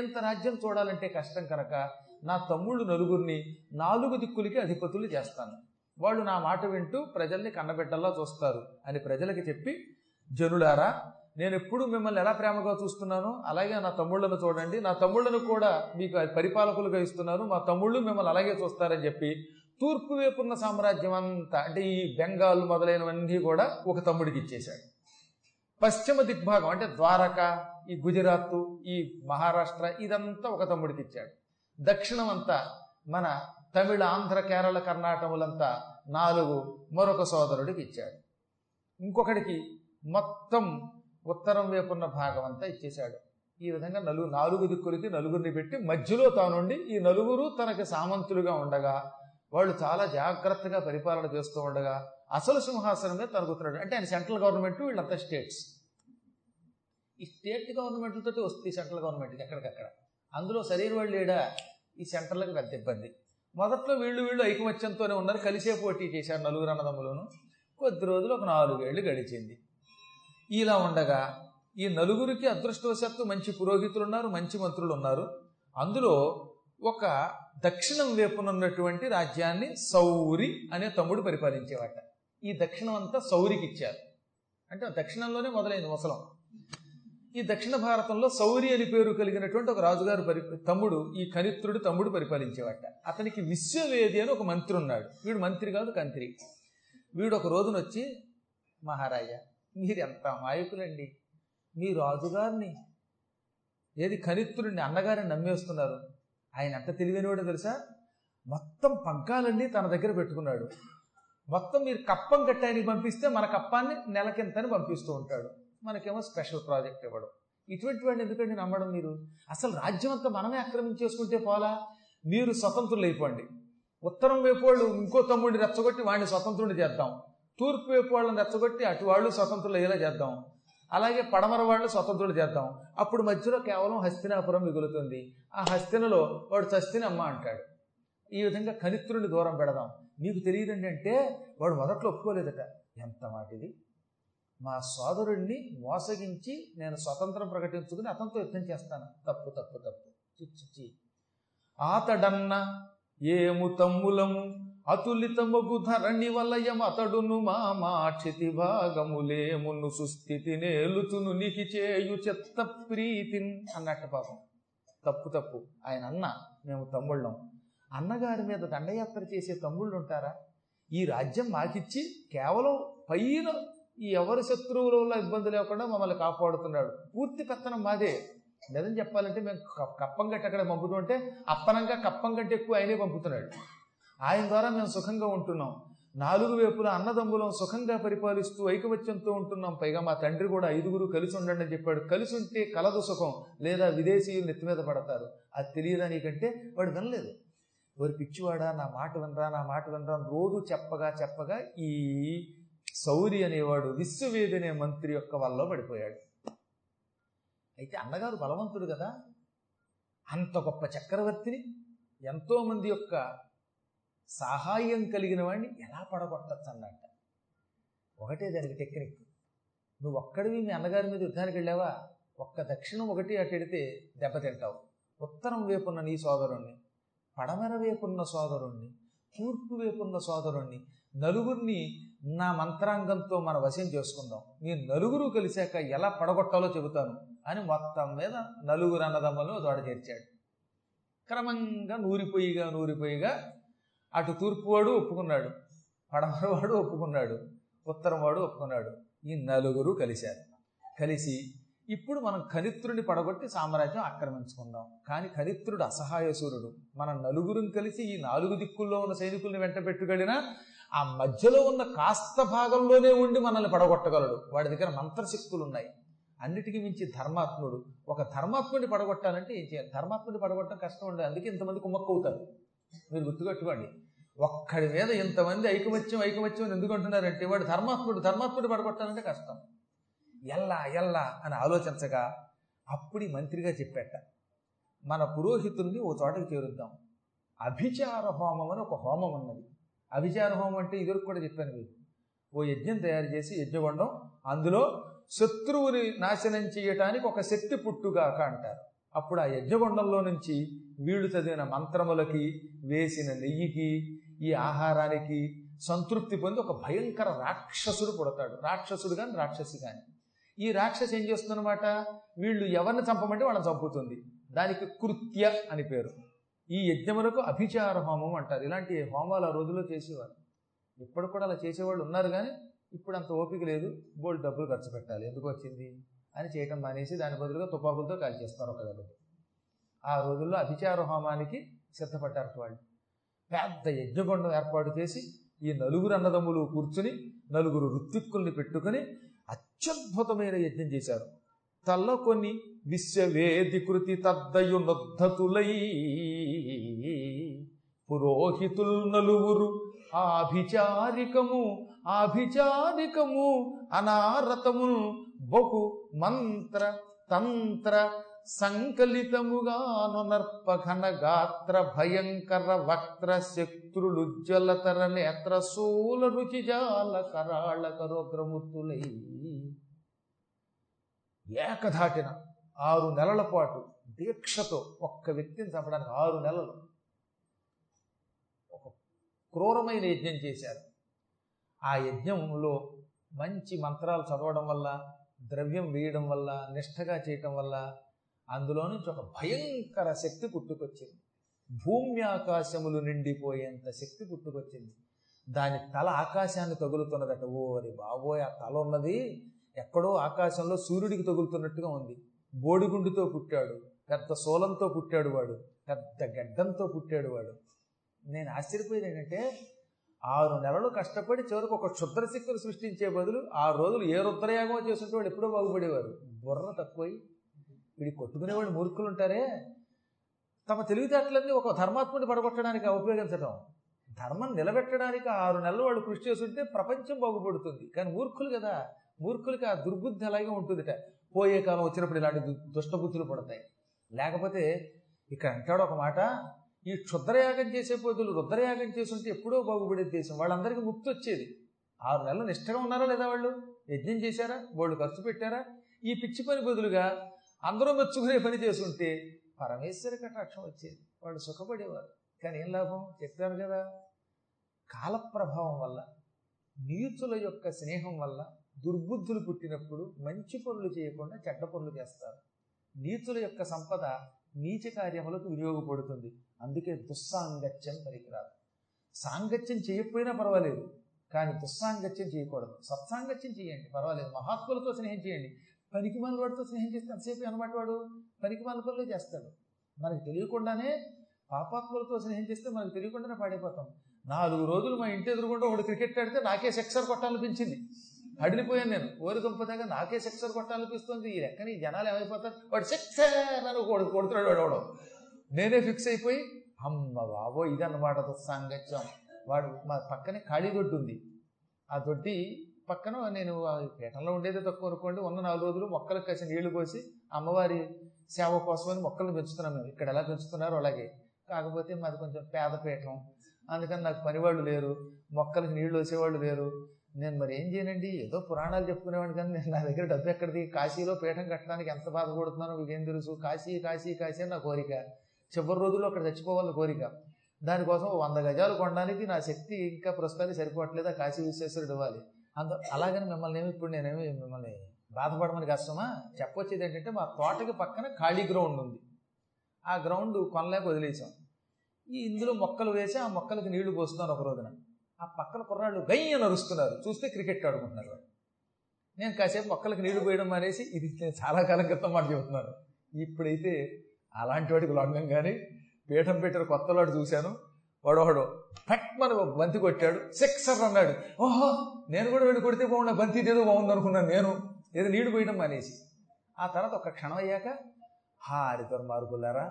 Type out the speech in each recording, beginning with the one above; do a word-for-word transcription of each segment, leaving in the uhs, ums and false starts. ఇంత రాజ్యం చూడాలంటే కష్టం కనుక నా తమ్ముళ్ళు నలుగురిని నాలుగు దిక్కులకి అధిపతులు చేస్తాను, వాళ్ళు నా మాట వింటూ ప్రజల్ని కన్నబిడ్డల్లా చూస్తారు అని ప్రజలకి చెప్పి, జనులారా నేను ఎప్పుడు మిమ్మల్ని ఎలా ప్రేమగా చూస్తున్నాను అలాగే నా తమ్ముళ్ళను చూడండి, నా తమ్ముళ్ళను కూడా మీకు పరిపాలకులుగా ఇస్తున్నాను, మా తమ్ముళ్ళు మిమ్మల్ని అలాగే చూస్తారని చెప్పి తూర్పు వైపున్న సామ్రాజ్యం అంతా అంటే ఈ బెంగాల్ మొదలైనవన్నీ కూడా ఒక తమ్ముడికి ఇచ్చేశాడు. పశ్చిమ దిగ్భాగం అంటే ద్వారకా, ఈ గుజరాత్, ఈ మహారాష్ట్ర ఇదంతా ఒక తమ్ముడికి ఇచ్చాడు. దక్షిణం అంతా మన తమిళ, ఆంధ్ర, కేరళ, కర్ణాటకలంతా నాలుగు మరొక సోదరుడికి ఇచ్చాడు. ఇంకొకడికి మొత్తం ఉత్తరం వైపున్న భాగం అంతా ఇచ్చేశాడు. ఈ విధంగా నలుగు నాలుగు దిక్కులకి నలుగురిని పెట్టి మధ్యలో తానుండి ఈ నలుగురు తనకి సామంతులుగా ఉండగా వాళ్ళు చాలా జాగ్రత్తగా పరిపాలన చేస్తూ ఉండగా అసలు సింహాసనం మీద తన కూర్చున్నాడు. అంటే ఆయన సెంట్రల్ గవర్నమెంట్, వీళ్ళంతా స్టేట్స్. ఈ స్టేట్ గవర్నమెంట్లతోటి వస్తుంది సెంట్రల్ గవర్నమెంట్కి ఎక్కడికక్కడ. అందులో సరైన వాళ్ళు లేడా, ఈ సెంట్రల్కి పెద్ద ఇబ్బంది. మొదట్లో వీళ్ళు వీళ్ళు ఐకమత్యంతోనే ఉన్నారు, కలిసే పోటీ చేశారు నలుగురు అన్నదమ్ములను. కొద్ది రోజులు ఒక నాలుగేళ్లు గడిచింది. ఇలా ఉండగా ఈ నలుగురికి అదృష్టవశాత్తు మంచి పురోహితులు ఉన్నారు, మంచి మంత్రులు ఉన్నారు. అందులో ఒక దక్షిణం వైపునున్నటువంటి రాజ్యాన్ని సౌరి అనే తమ్ముడు పరిపాలించేవాట. ఈ దక్షిణం అంతా సౌరికి ఇచ్చారు. అంటే దక్షిణంలోనే మొదలైంది ముసలం. ఈ దక్షిణ భారతంలో సౌరి అని పేరు కలిగినటువంటి ఒక రాజుగారు పరి తమ్ముడు ఈ కనిత్రుడి తమ్ముడు పరిపాలించేవాట. అతనికి విశ్వవేది అని ఒక మంత్రి ఉన్నాడు. వీడు మంత్రి కాదు, కంత్రి. వీడు ఒక రోజునొచ్చి, మహారాజా మీరెంత అమాయకులండి, మీ రాజుగారిని ఏది కనిత్రుడిని అన్నగారిని నమ్మేస్తున్నారు. ఆయన ఎంత తెలివైనవాడో తెలుసా, మొత్తం పగ్గాలన్నీ తన దగ్గర పెట్టుకున్నాడు. మొత్తం మీరు కప్పం కట్టానికి పంపిస్తే మన కప్పాన్ని నెలకింతని పంపిస్తూ ఉంటాడు, మనకేమో స్పెషల్ ప్రాజెక్ట్ ఇవ్వడం. ఇటువంటి వాడిని ఎందుకంటే నమ్మడం మీరు? అసలు రాజ్యం అంతా మనమే ఆక్రమించేసుకుంటే పోలా, మీరు స్వతంత్రులు అయిపోండి. ఉత్తరం వైపు వాళ్ళు ఇంకో తమ్ముడిని రెచ్చగొట్టి వాడిని స్వతంత్రుడిని చేద్దాం, తూర్పు వైపు వాళ్ళని రెచ్చగొట్టి అటు వాళ్ళు స్వతంత్రులు అయ్యేలా చేద్దాం, అలాగే పడమర వాళ్ళు స్వతంత్రులు చేద్దాం. అప్పుడు మధ్యలో కేవలం హస్తినాపురం మిగులుతుంది. ఆ హస్తినలో వాడు చస్తినమ్మ అంటాడు. ఈ విధంగా కనిత్రుని దూరం పెడదాం, మీకు తెలియదండి అంటే వాడు మొదట్లో ఒప్పుకోలేదట. ఎంత మాటిది, మా సోదరుడిని మోసగించి నేను స్వతంత్రం ప్రకటించుకుని అతనితో యుద్ధం చేస్తాను, తప్పు తప్పు తప్పు చిచ్చిచ్చి. ఆతడన్న ఏము తమ్ములము అతులితమగు ధరణి వలయం అతడును మా మాక్షితి భాగములేమును సుస్థితి నేలుతును నీకి చేయు చెత్త ప్రీతిన్ అన్నట్టు. పాపం తప్పు తప్పు ఆయన అన్న, మేము తమ్ముళ్ళం. అన్నగారి మీద దండయాత్ర చేసే తమ్ముళ్ళు ఉంటారా? ఈ రాజ్యం మాకిచ్చి కేవలం పైన ఈ ఎవరి శత్రువుల వల్ల ఇబ్బంది లేకుండా మమ్మల్ని కాపాడుతున్నాడు, పూర్తి కత్తనం మాదే. నిజం చెప్పాలంటే మేము కప్పం గట్టి అక్కడ పంపుతుంటే అప్పనంగా కప్పం గంటే ఎక్కువ ఆయనే పంపుతున్నాడు. ఆయన ద్వారా మేము సుఖంగా ఉంటున్నాం, నాలుగు వైపుల అన్నదమ్ములం సుఖంగా పరిపాలిస్తూ ఐకమత్యంతో ఉంటున్నాం. పైగా మా తండ్రి కూడా ఐదుగురు కలిసి ఉండండి అని చెప్పాడు. కలిసి ఉంటే కలదు సుఖం, లేదా విదేశీయులు నెత్తి మీద పడతారు. అది తెలియదా నీకంటే? వాడు వినలేదు. వాడు పిచ్చివాడా, నా మాట వినరా నా మాట వినరా రోజు చెప్పగా చెప్పగా ఈ సౌరి అనేవాడు విశ్వవేది అనే మంత్రి యొక్క వల్ల పడిపోయాడు. అయితే అన్నగారు బలవంతుడు కదా, అంత గొప్ప చక్రవర్తిని, ఎంతోమంది యొక్క సహాయం కలిగిన వాడిని ఎలా పడగొట్టచ్చు అన్నట్ట. ఒకటే దానికి టెక్నిక్, నువ్వు ఒక్కడివి మీ అన్నగారి మీద యుద్ధానికి వెళ్ళావా, ఒక్క దక్షిణం ఒకటి అటు ఎడితే దెబ్బతింటావు. ఉత్తరం వైపున్న నీ సోదరుణ్ణి, పడమర వైపున్న సోదరుణ్ణి, తూర్పు వైపున్న సోదరుణ్ణి, నలుగురిని నా మంత్రాంగంతో మన వశం చేసుకుందాం, మీ నలుగురు కలిశాక ఎలా పడగొట్టాలో చెబుతాను అని మొత్తం మీద నలుగురు అన్నదమ్మలు దోడ చేర్చాడు. క్రమంగా నూరిపోయిగా నూరిపోయిగా అటు తూర్పు వాడు ఒప్పుకున్నాడు, పడమర వాడు ఒప్పుకున్నాడు, ఉత్తరం వాడు ఒప్పుకున్నాడు. ఈ నలుగురు కలిశారు. కలిసి ఇప్పుడు మనం కనిత్రుడిని పడగొట్టి సామ్రాజ్యం ఆక్రమించుకుందాం. కానీ కనిత్రుడు అసహాయసూరుడు. మనం నలుగురం కలిసి ఈ నాలుగు దిక్కుల్లో ఉన్న సైనికుల్ని వెంట పెట్టుకెళ్ళినా ఆ మధ్యలో ఉన్న కాస్త భాగంలోనే ఉండి మనల్ని పడగొట్టగలడు. వాడి దగ్గర మంత్రశక్తులు ఉన్నాయి. అన్నిటికీ మించి ధర్మాత్ముడు. ఒక ధర్మాత్ముడిని పడగొట్టాలంటే ఏం చేయాలి? ధర్మాత్ముడిని పడగొట్టడం కష్టం ఉండదు, అందుకే ఇంతమంది కుమ్మక్కవుతారు. మీరు గుర్తుపెట్టుకోండి, ఒక్కడి మీద ఇంతమంది ఐకమత్యం ఐకమత్యం అని ఎందుకు అంటున్నారంటే వాడు ధర్మాత్ముడు, ధర్మాత్ముడు పడగొట్టాలంటే కష్టం. ఎల్లా ఎల్లా అని ఆలోచించగా అప్పుడు మంత్రిగా చెప్పేట, మన పురోహితుల్ని ఓ చోటకి చేరుద్దాం. అభిచార హోమం అని ఒక హోమం ఉన్నది. అభిచార హోమం అంటే ఇదివరకు కూడా చెప్పాను మీకు, ఓ యజ్ఞం తయారు చేసి యజ్ఞగొండం, అందులో శత్రువుని నాశనం చేయటానికి ఒక శక్తి పుట్టుగాక అంటారు. అప్పుడు ఆ యజ్ఞగుండంలో నుంచి వీళ్ళు చదివిన మంత్రములకి, వేసిన నెయ్యికి, ఈ ఆహారానికి సంతృప్తి పొంది ఒక భయంకర రాక్షసుడు పుడతాడు. రాక్షసుడు కానీ రాక్షసి కానీ. ఈ రాక్షసి ఏం చేస్తుందన్నమాట, వీళ్ళు ఎవరిని చంపమంటే వాళ్ళని చంపుతుంది. దానికి కృత్య అని పేరు. ఈ యజ్ఞములకు అభిచార హోమం అంటారు. ఇలాంటి హోమాలు ఆ రోజుల్లో చేసేవారు. ఇప్పుడు కూడా అలా చేసేవాళ్ళు ఉన్నారు, కానీ ఇప్పుడు అంత ఓపిక లేదు. బోల్డ్ డబ్బులు ఖర్చు పెట్టాలి, ఎందుకు వచ్చింది అని చేయటం మానేసి దాని బదులుగా తుపాకులతో కాల్చేస్తారు ఒక దగ్గర. ఆ రోజుల్లో అభిచార హోమానికి సిద్ధపడ్డారు వాళ్ళు. పెద్ద యజ్ఞగుండం ఏర్పాటు చేసి ఈ నలుగురు అన్నదమ్ములు కూర్చుని నలుగురు ఋత్విక్కుల్ని పెట్టుకుని అత్యద్భుతమైన యజ్ఞం చేశారు. తల్ల కొన్ని విశ్వవేది కృతి తద్దయు నొద్ధతులై పురోహితులు నలుగురు ఆభిచారికము ఆభిచారికము అనారతమును బహు మంత్ర తంత్ర సంకలితముగా నొనర్ప ఘన గాత్ర భయంకర వక్ర శక్తులుజ్వలతర నేత్ర శూల రుచిజాల కరాళ కరోగ్రమూర్తులై ఏకధాటిన ఆరు నెలల పాటు దీక్షతో ఒక్క వ్యక్తిని చంపడానికి ఆరు నెలలు ఒక క్రూరమైన యజ్ఞం చేశారు. ఆ యజ్ఞంలో మంచి మంత్రాలు చదవడం వల్ల, ద్రవ్యం వేయడం వల్ల, నిష్ఠగా చేయటం వల్ల అందులో నుంచి ఒక భయంకర శక్తి పుట్టుకొచ్చింది. భూమి ఆకాశములు నిండిపోయేంత శక్తి పుట్టుకొచ్చింది. దాని తల ఆకాశాన్ని తగులుతున్నదట. ఓరి బాబోయ్, ఆ తల ఉన్నది ఎక్కడో ఆకాశంలో సూర్యుడికి తగులుతున్నట్టుగా ఉంది. బోడిగుండుతో పుట్టాడు, పెద్ద సోలంతో పుట్టాడు వాడు, పెద్ద గడ్డంతో పుట్టాడు వాడు. నేను ఆశ్చర్యపోయేది ఏంటంటే, ఆరు నెలలు కష్టపడి చివరికి ఒక క్షుద్రశక్తిని సృష్టించే బదులు ఆ రోజులు ఏ రుద్రయాగమో చేస్తుంటే వాడు ఎప్పుడో బాగుపడేవారు. బుర్ర తక్కువై వీడి కొట్టుకునేవాడు మూర్ఖులు ఉంటారే. తమ తెలివితేటలన్నీ ఒక ధర్మాత్ముని పడగొట్టడానికి ఉపయోగించడం, ధర్మం నిలబెట్టడానికి ఆరు నెలలు వాళ్ళు కృషి చేస్తుంటే ప్రపంచం బాగుపడుతుంది. కానీ మూర్ఖులు కదా, మూర్ఖులకి ఆ దుర్బుద్ధి అలాగే ఉంటుందిట. పోయే కాలం వచ్చినప్పుడు ఇలాంటి దుష్టబుద్ధులు పడతాయి. లేకపోతే ఇక్కడ అంటాడు ఒక మాట, ఈ క్షుద్రయాగం చేసే బదులు రుద్రయాగం చేస్తుంటే ఎప్పుడో బాగుపడే దేశం, వాళ్ళందరికీ ముక్తి వచ్చేది. ఆరు నెలలు నిష్టగా ఉన్నారా లేదా, వాళ్ళు యజ్ఞం చేశారా, వాళ్ళు ఖర్చు పెట్టారా? ఈ పిచ్చి పని బదులుగా అందరూ మెచ్చుకునే పని చేస్తుంటే పరమేశ్వర కటాక్షం వచ్చేది, వాళ్ళు సుఖపడేవారు. కానీ ఏం లాభం, చెప్పాను కదా, కాలప్రభావం వల్ల, నీచుల యొక్క స్నేహం వల్ల దుర్బుద్ధులు పుట్టినప్పుడు మంచి పనులు చేయకుండా చెడ్డ పనులు చేస్తారు. నీచుల యొక్క సంపద నీచ కార్యములకు వినియోగపడుతుంది. అందుకే దుస్సాంగత్యం పనికిరాదు. సాంగత్యం చేయకపోయినా పర్వాలేదు, కానీ దుస్సాంగత్యం చేయకూడదు. సత్సాంగత్యం చేయండి, పర్వాలేదు. మహాత్ములతో స్నేహం చేయండి. పనికి మాల వాడితో స్నేహం చేస్తే అంతసేపు అనమాట వాడు పనికి మాల పనులే చేస్తాడు. మనకు తెలియకుండానే పాపాత్ములతో స్నేహం చేస్తే మనకు తెలియకుండానే పాడైపోతాం. నాలుగు రోజులు మా ఇంటి ఎదురుకుండా ఒకటి క్రికెట్ ఆడితే నాకే సెక్సర్ కొట్టాలనిపించింది. అడిగిపోయాను నేను. ఓరి గొప్పదాకా నాకే సెక్సర్ కొట్టాలనిపిస్తుంది, ఈ లెక్కన ఈ జనాలు ఏమైపోతారు, వాడు సెక్సర్ అని కొడుతున్నాడు వాడు ఎవడో. నేనే ఫిక్స్ అయిపోయి, అమ్మ బాబో ఇదన్నమాట దుస్సాంగత్యం. వాడు మా పక్కనే ఖాళీ దొడ్డు ఉంది, ఆ దొడ్డి పక్కన నేను పీఠంలో ఉండేదే తక్కువ అనుకోండి, ఉన్న నాలుగు రోజులు మొక్కలకు కాసిన నీళ్లు పోసి అమ్మవారి సేవ కోసమని మొక్కలను పెంచుతున్నాం మేము. ఇక్కడ ఎలా పెంచుతున్నారు అలాగే, కాకపోతే మాది కొంచెం పేద పీఠం, అందుకని నాకు పనివాళ్ళు లేరు, మొక్కలకు నీళ్లు వేసేవాళ్ళు లేరు. నేను మరి ఏం చేయనండి, ఏదో పురాణాలు చెప్పుకునేవాడిని, కానీ నేను నా దగ్గర డబ్బు ఎక్కడిది. కాశీలో పీఠం కట్టడానికి ఎంత బాధపడుతున్నానో మీకేం తెలుసు. కాశీ కాశీ కాశీ అని నా కోరిక, చివరి రోజుల్లో అక్కడ చచ్చిపోవాలని కోరిక. దానికోసం వంద గజాలు కొనడానికి నా శక్తి ఇంకా ప్రస్తుతానికి సరిపోవట్లేదు. ఆ కాశీ విశ్వేశ్వరుడు ఇవ్వాలి. అందు అలాగని మిమ్మల్ని ఏమి ఇప్పుడు నేనేమి మిమ్మల్ని బాధపడమని కష్టమా. చెప్పొచ్చేది ఏంటంటే, మా తోటకి పక్కన ఖాళీ గ్రౌండ్ ఉంది, ఆ గ్రౌండ్ కొనలేక వదిలేసాం. ఈ ఇందులో మొక్కలు వేసి ఆ మొక్కలకి నీళ్లు పోస్తున్నాను. ఒక రోజున ఆ పక్కన కుర్రాళ్ళు గయ్య నరుస్తున్నారు, చూస్తే క్రికెట్ ఆడుకుంటున్నారు. నేను కాసేపు మొక్కలకి నీళ్లు పోయడం అనేసి, ఇది నేను చాలా కాలం క్రితం మాట చెబుతున్నాను. ఇప్పుడైతే అలాంటి వాటికి లొంగం కానీ, పీఠం పెట్టిన కొత్తలాడు చూశాను, వాడోహడో ఫట్ మన బంతి కొట్టాడు, సిక్సర్ అన్నాడు. ఓహో నేను కూడా వెళ్ళి కొడితే బాగున్నా, బంతి ఏదో బాగుంది అనుకున్నాను నేను, ఏదో నీళ్లు పోయడం మానేసి. ఆ తర్వాత ఒక క్షణం అయ్యాక, హారి దుర్మార్గులారా,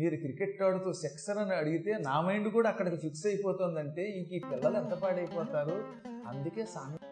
మీరు క్రికెట్ ఆడుతూ సిక్సర్ అని అడిగితే నా మైండ్ కూడా అక్కడికి ఫిక్స్ అయిపోతుందంటే ఇంక ఈ పిల్లలు ఎంత పాడైపోతారు. అందుకే సాంగ్